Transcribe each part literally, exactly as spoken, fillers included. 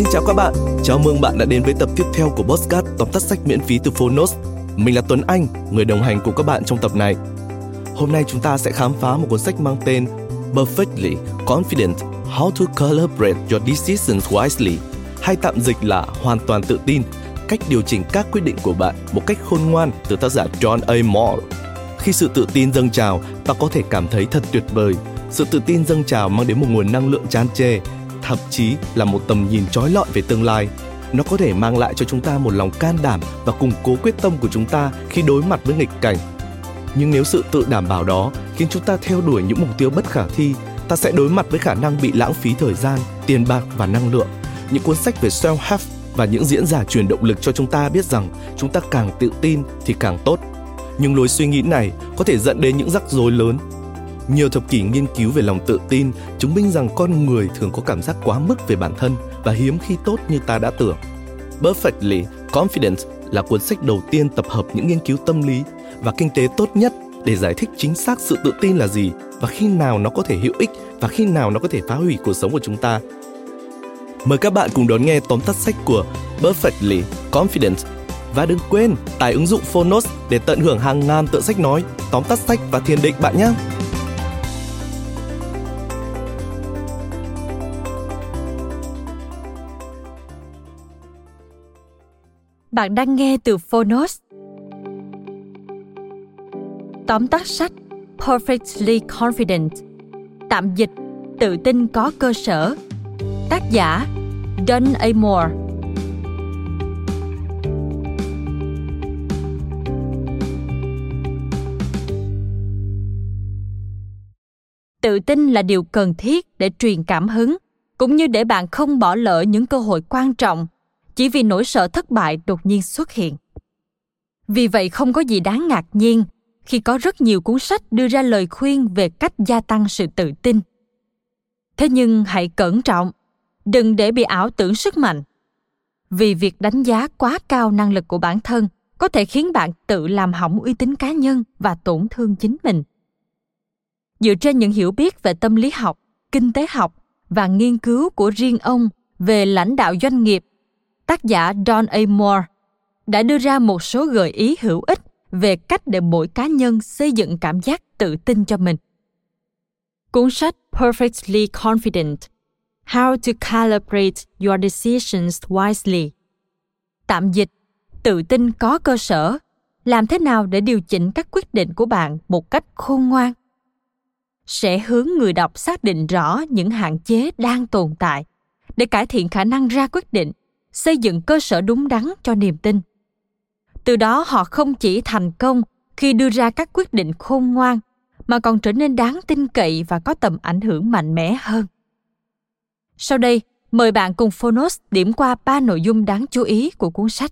Xin chào các bạn, chào mừng bạn đã đến với tập tiếp theo của podcast tóm tắt sách miễn phí từ Phonos. Mình là Tuấn Anh, người đồng hành cùng các bạn trong tập này. Hôm nay chúng ta sẽ khám phá một cuốn sách mang tên Perfectly Confident, How to Calibrate Your Decisions Wisely, hay tạm dịch là Hoàn toàn tự tin, cách điều chỉnh các quyết định của bạn một cách khôn ngoan từ tác giả John A. Mall. Khi sự tự tin dâng trào, ta có thể cảm thấy thật tuyệt vời. Sự tự tin dâng trào mang đến một nguồn năng lượng tràn trề, thậm chí là một tầm nhìn chói lọi về tương lai. Nó có thể mang lại cho chúng ta một lòng can đảm và củng cố quyết tâm của chúng ta khi đối mặt với nghịch cảnh. Nhưng nếu sự tự đảm bảo đó khiến chúng ta theo đuổi những mục tiêu bất khả thi, ta sẽ đối mặt với khả năng bị lãng phí thời gian, tiền bạc và năng lượng. Những cuốn sách về self-help và những diễn giả truyền động lực cho chúng ta biết rằng chúng ta càng tự tin thì càng tốt. Nhưng lối suy nghĩ này có thể dẫn đến những rắc rối lớn. Nhiều thập kỷ nghiên cứu về lòng tự tin chứng minh rằng con người thường có cảm giác quá mức về bản thân và hiếm khi tốt như ta đã tưởng. Perfectly Confident là cuốn sách đầu tiên tập hợp những nghiên cứu tâm lý và kinh tế tốt nhất để giải thích chính xác sự tự tin là gì và khi nào nó có thể hữu ích và khi nào nó có thể phá hủy cuộc sống của chúng ta. Mời các bạn cùng đón nghe tóm tắt sách của Perfectly Confident. Và đừng quên tải ứng dụng Phonos để tận hưởng hàng ngàn tựa sách nói, tóm tắt sách và thiền định bạn nhé! Bạn đang nghe từ Phonos. Tóm tắt sách Perfectly Confident, tạm dịch Tự tin có cơ sở. Tác giả Don A. Moore. Tự tin là điều cần thiết để truyền cảm hứng, cũng như để bạn không bỏ lỡ những cơ hội quan trọng chỉ vì nỗi sợ thất bại đột nhiên xuất hiện. Vì vậy không có gì đáng ngạc nhiên khi có rất nhiều cuốn sách đưa ra lời khuyên về cách gia tăng sự tự tin. Thế nhưng hãy cẩn trọng, đừng để bị ảo tưởng sức mạnh. Vì việc đánh giá quá cao năng lực của bản thân có thể khiến bạn tự làm hỏng uy tín cá nhân và tổn thương chính mình. Dựa trên những hiểu biết về tâm lý học, kinh tế học và nghiên cứu của riêng ông về lãnh đạo doanh nghiệp, tác giả Don A. Moore đã đưa ra một số gợi ý hữu ích về cách để mỗi cá nhân xây dựng cảm giác tự tin cho mình. Cuốn sách Perfectly Confident, How to Calibrate Your Decisions Wisely, tạm dịch Tự tin có cơ sở, làm thế nào để điều chỉnh các quyết định của bạn một cách khôn ngoan, sẽ hướng người đọc xác định rõ những hạn chế đang tồn tại để cải thiện khả năng ra quyết định, xây dựng cơ sở đúng đắn cho niềm tin. Từ đó họ không chỉ thành công khi đưa ra các quyết định khôn ngoan, mà còn trở nên đáng tin cậy và có tầm ảnh hưởng mạnh mẽ hơn. Sau đây, mời bạn cùng Phonos điểm qua ba nội dung đáng chú ý của cuốn sách.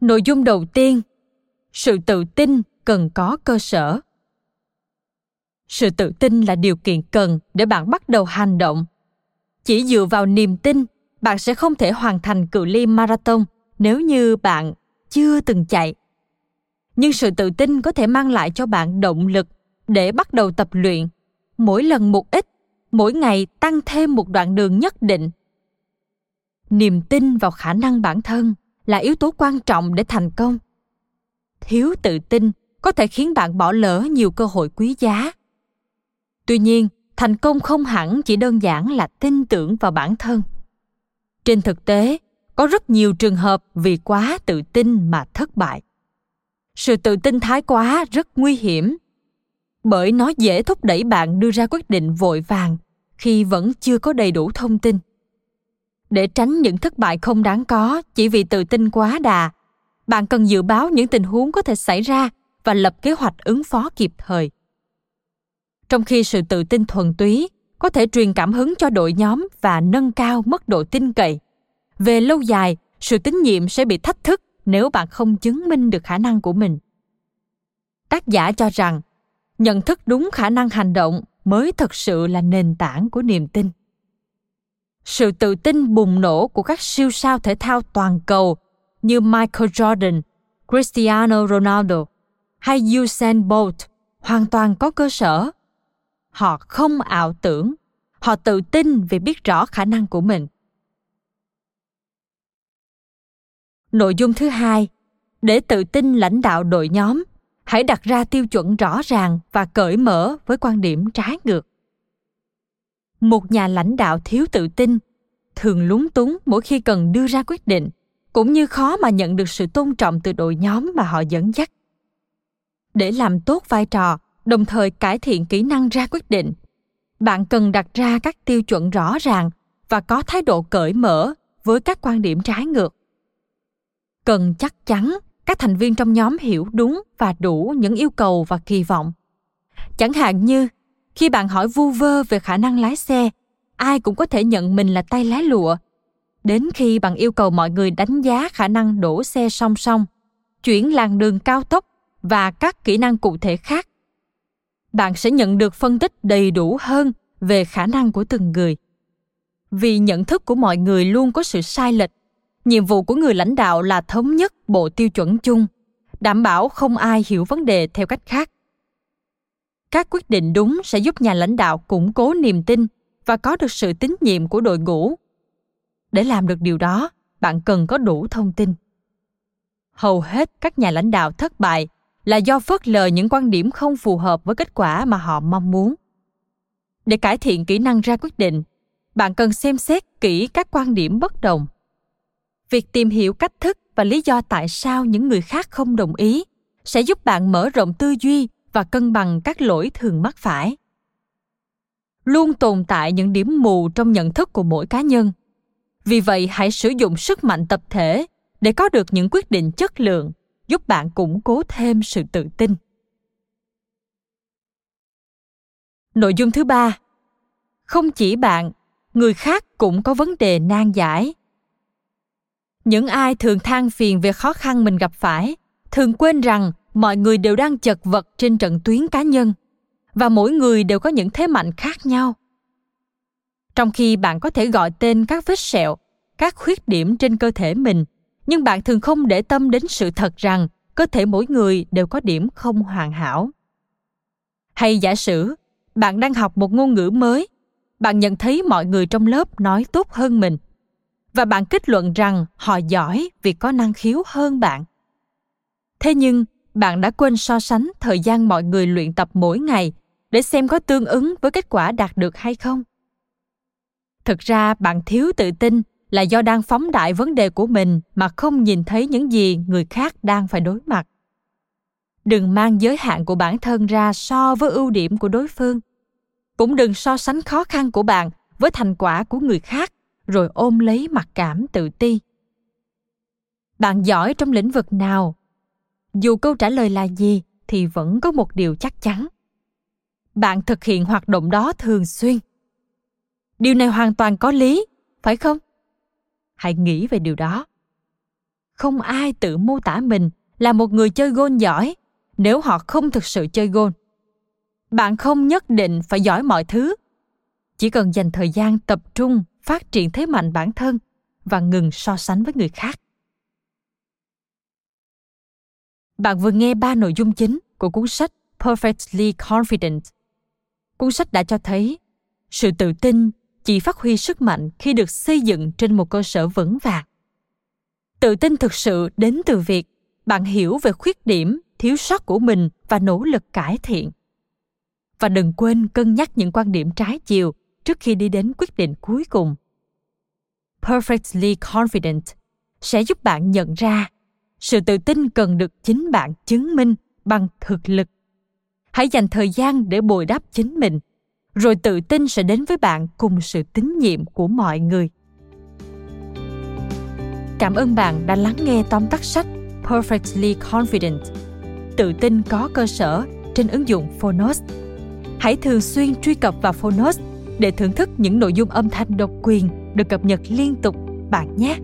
Nội dung đầu tiên, sự tự tin cần có cơ sở. Sự tự tin là điều kiện cần để bạn bắt đầu hành động. Chỉ dựa vào niềm tin, bạn sẽ không thể hoàn thành cự ly marathon nếu như bạn chưa từng chạy. Nhưng sự tự tin có thể mang lại cho bạn động lực để bắt đầu tập luyện, mỗi lần một ít, mỗi ngày tăng thêm một đoạn đường nhất định. Niềm tin vào khả năng bản thân là yếu tố quan trọng để thành công. Thiếu tự tin có thể khiến bạn bỏ lỡ nhiều cơ hội quý giá. Tuy nhiên, thành công không hẳn chỉ đơn giản là tin tưởng vào bản thân. Trên thực tế, có rất nhiều trường hợp vì quá tự tin mà thất bại. Sự tự tin thái quá rất nguy hiểm, bởi nó dễ thúc đẩy bạn đưa ra quyết định vội vàng khi vẫn chưa có đầy đủ thông tin. Để tránh những thất bại không đáng có chỉ vì tự tin quá đà, bạn cần dự báo những tình huống có thể xảy ra và lập kế hoạch ứng phó kịp thời. Trong khi sự tự tin thuần túy có thể truyền cảm hứng cho đội nhóm và nâng cao mức độ tin cậy, về lâu dài, sự tín nhiệm sẽ bị thách thức nếu bạn không chứng minh được khả năng của mình. Tác giả cho rằng, nhận thức đúng khả năng hành động mới thực sự là nền tảng của niềm tin. Sự tự tin bùng nổ của các siêu sao thể thao toàn cầu như Michael Jordan, Cristiano Ronaldo hay Usain Bolt hoàn toàn có cơ sở. Họ không ảo tưởng, Họ tự tin vì biết rõ khả năng của mình. Nội dung thứ hai, để tự tin lãnh đạo đội nhóm, hãy đặt ra tiêu chuẩn rõ ràng và cởi mở với quan điểm trái ngược. Một nhà lãnh đạo thiếu tự tin thường lúng túng mỗi khi cần đưa ra quyết định, cũng như khó mà nhận được sự tôn trọng từ đội nhóm mà họ dẫn dắt. Để làm tốt vai trò, đồng thời cải thiện kỹ năng ra quyết định, bạn cần đặt ra các tiêu chuẩn rõ ràng và có thái độ cởi mở với các quan điểm trái ngược. Cần chắc chắn các thành viên trong nhóm hiểu đúng và đủ những yêu cầu và kỳ vọng. Chẳng hạn như, khi bạn hỏi vu vơ về khả năng lái xe, ai cũng có thể nhận mình là tay lái lụa. Đến khi bạn yêu cầu mọi người đánh giá khả năng đổ xe song song, chuyển làn đường cao tốc và các kỹ năng cụ thể khác, bạn sẽ nhận được phân tích đầy đủ hơn về khả năng của từng người. Vì nhận thức của mọi người luôn có sự sai lệch, nhiệm vụ của người lãnh đạo là thống nhất bộ tiêu chuẩn chung, đảm bảo không ai hiểu vấn đề theo cách khác. Các quyết định đúng sẽ giúp nhà lãnh đạo củng cố niềm tin và có được sự tín nhiệm của đội ngũ. Để làm được điều đó, bạn cần có đủ thông tin. Hầu hết các nhà lãnh đạo thất bại là do phớt lờ những quan điểm không phù hợp với kết quả mà họ mong muốn. Để cải thiện kỹ năng ra quyết định, bạn cần xem xét kỹ các quan điểm bất đồng. Việc tìm hiểu cách thức và lý do tại sao những người khác không đồng ý sẽ giúp bạn mở rộng tư duy và cân bằng các lỗi thường mắc phải. Luôn tồn tại những điểm mù trong nhận thức của mỗi cá nhân. Vì vậy, hãy sử dụng sức mạnh tập thể để có được những quyết định chất lượng, giúp bạn củng cố thêm sự tự tin. Nội dung thứ ba, không chỉ bạn, người khác cũng có vấn đề nan giải. Những ai thường than phiền về khó khăn mình gặp phải, thường quên rằng mọi người đều đang chật vật trên trận tuyến cá nhân và mỗi người đều có những thế mạnh khác nhau. Trong khi bạn có thể gọi tên các vết sẹo, các khuyết điểm trên cơ thể mình, nhưng bạn thường không để tâm đến sự thật rằng cơ thể mỗi người đều có điểm không hoàn hảo. Hay giả sử, bạn đang học một ngôn ngữ mới, bạn nhận thấy mọi người trong lớp nói tốt hơn mình, và bạn kết luận rằng họ giỏi vì có năng khiếu hơn bạn. Thế nhưng, bạn đã quên so sánh thời gian mọi người luyện tập mỗi ngày để xem có tương ứng với kết quả đạt được hay không. Thực ra, bạn thiếu tự tin là do đang phóng đại vấn đề của mình mà không nhìn thấy những gì người khác đang phải đối mặt. Đừng mang giới hạn của bản thân ra so với ưu điểm của đối phương. Cũng đừng so sánh khó khăn của bạn với thành quả của người khác rồi ôm lấy mặc cảm tự ti. Bạn giỏi trong lĩnh vực nào? Dù câu trả lời là gì thì vẫn có một điều chắc chắn. Bạn thực hiện hoạt động đó thường xuyên. Điều này hoàn toàn có lý, phải không? Hãy nghĩ về điều đó. Không ai tự mô tả mình là một người chơi golf giỏi nếu họ không thực sự chơi golf. Bạn không nhất định phải giỏi mọi thứ. Chỉ cần dành thời gian tập trung phát triển thế mạnh bản thân và ngừng so sánh với người khác. Bạn vừa nghe ba nội dung chính của cuốn sách Perfectly Confident. Cuốn sách đã cho thấy sự tự tin chỉ phát huy sức mạnh khi được xây dựng trên một cơ sở vững vàng. Tự tin thực sự đến từ việc bạn hiểu về khuyết điểm, thiếu sót của mình và nỗ lực cải thiện. Và đừng quên cân nhắc những quan điểm trái chiều trước khi đi đến quyết định cuối cùng. Perfectly Confident sẽ giúp bạn nhận ra sự tự tin cần được chính bạn chứng minh bằng thực lực. Hãy dành thời gian để bồi đắp chính mình, rồi tự tin sẽ đến với bạn cùng sự tín nhiệm của mọi người. Cảm ơn bạn đã lắng nghe tóm tắt sách Perfectly Confident, tự tin có cơ sở trên ứng dụng Phonos. Hãy thường xuyên truy cập vào Phonos để thưởng thức những nội dung âm thanh độc quyền được cập nhật liên tục bạn nhé.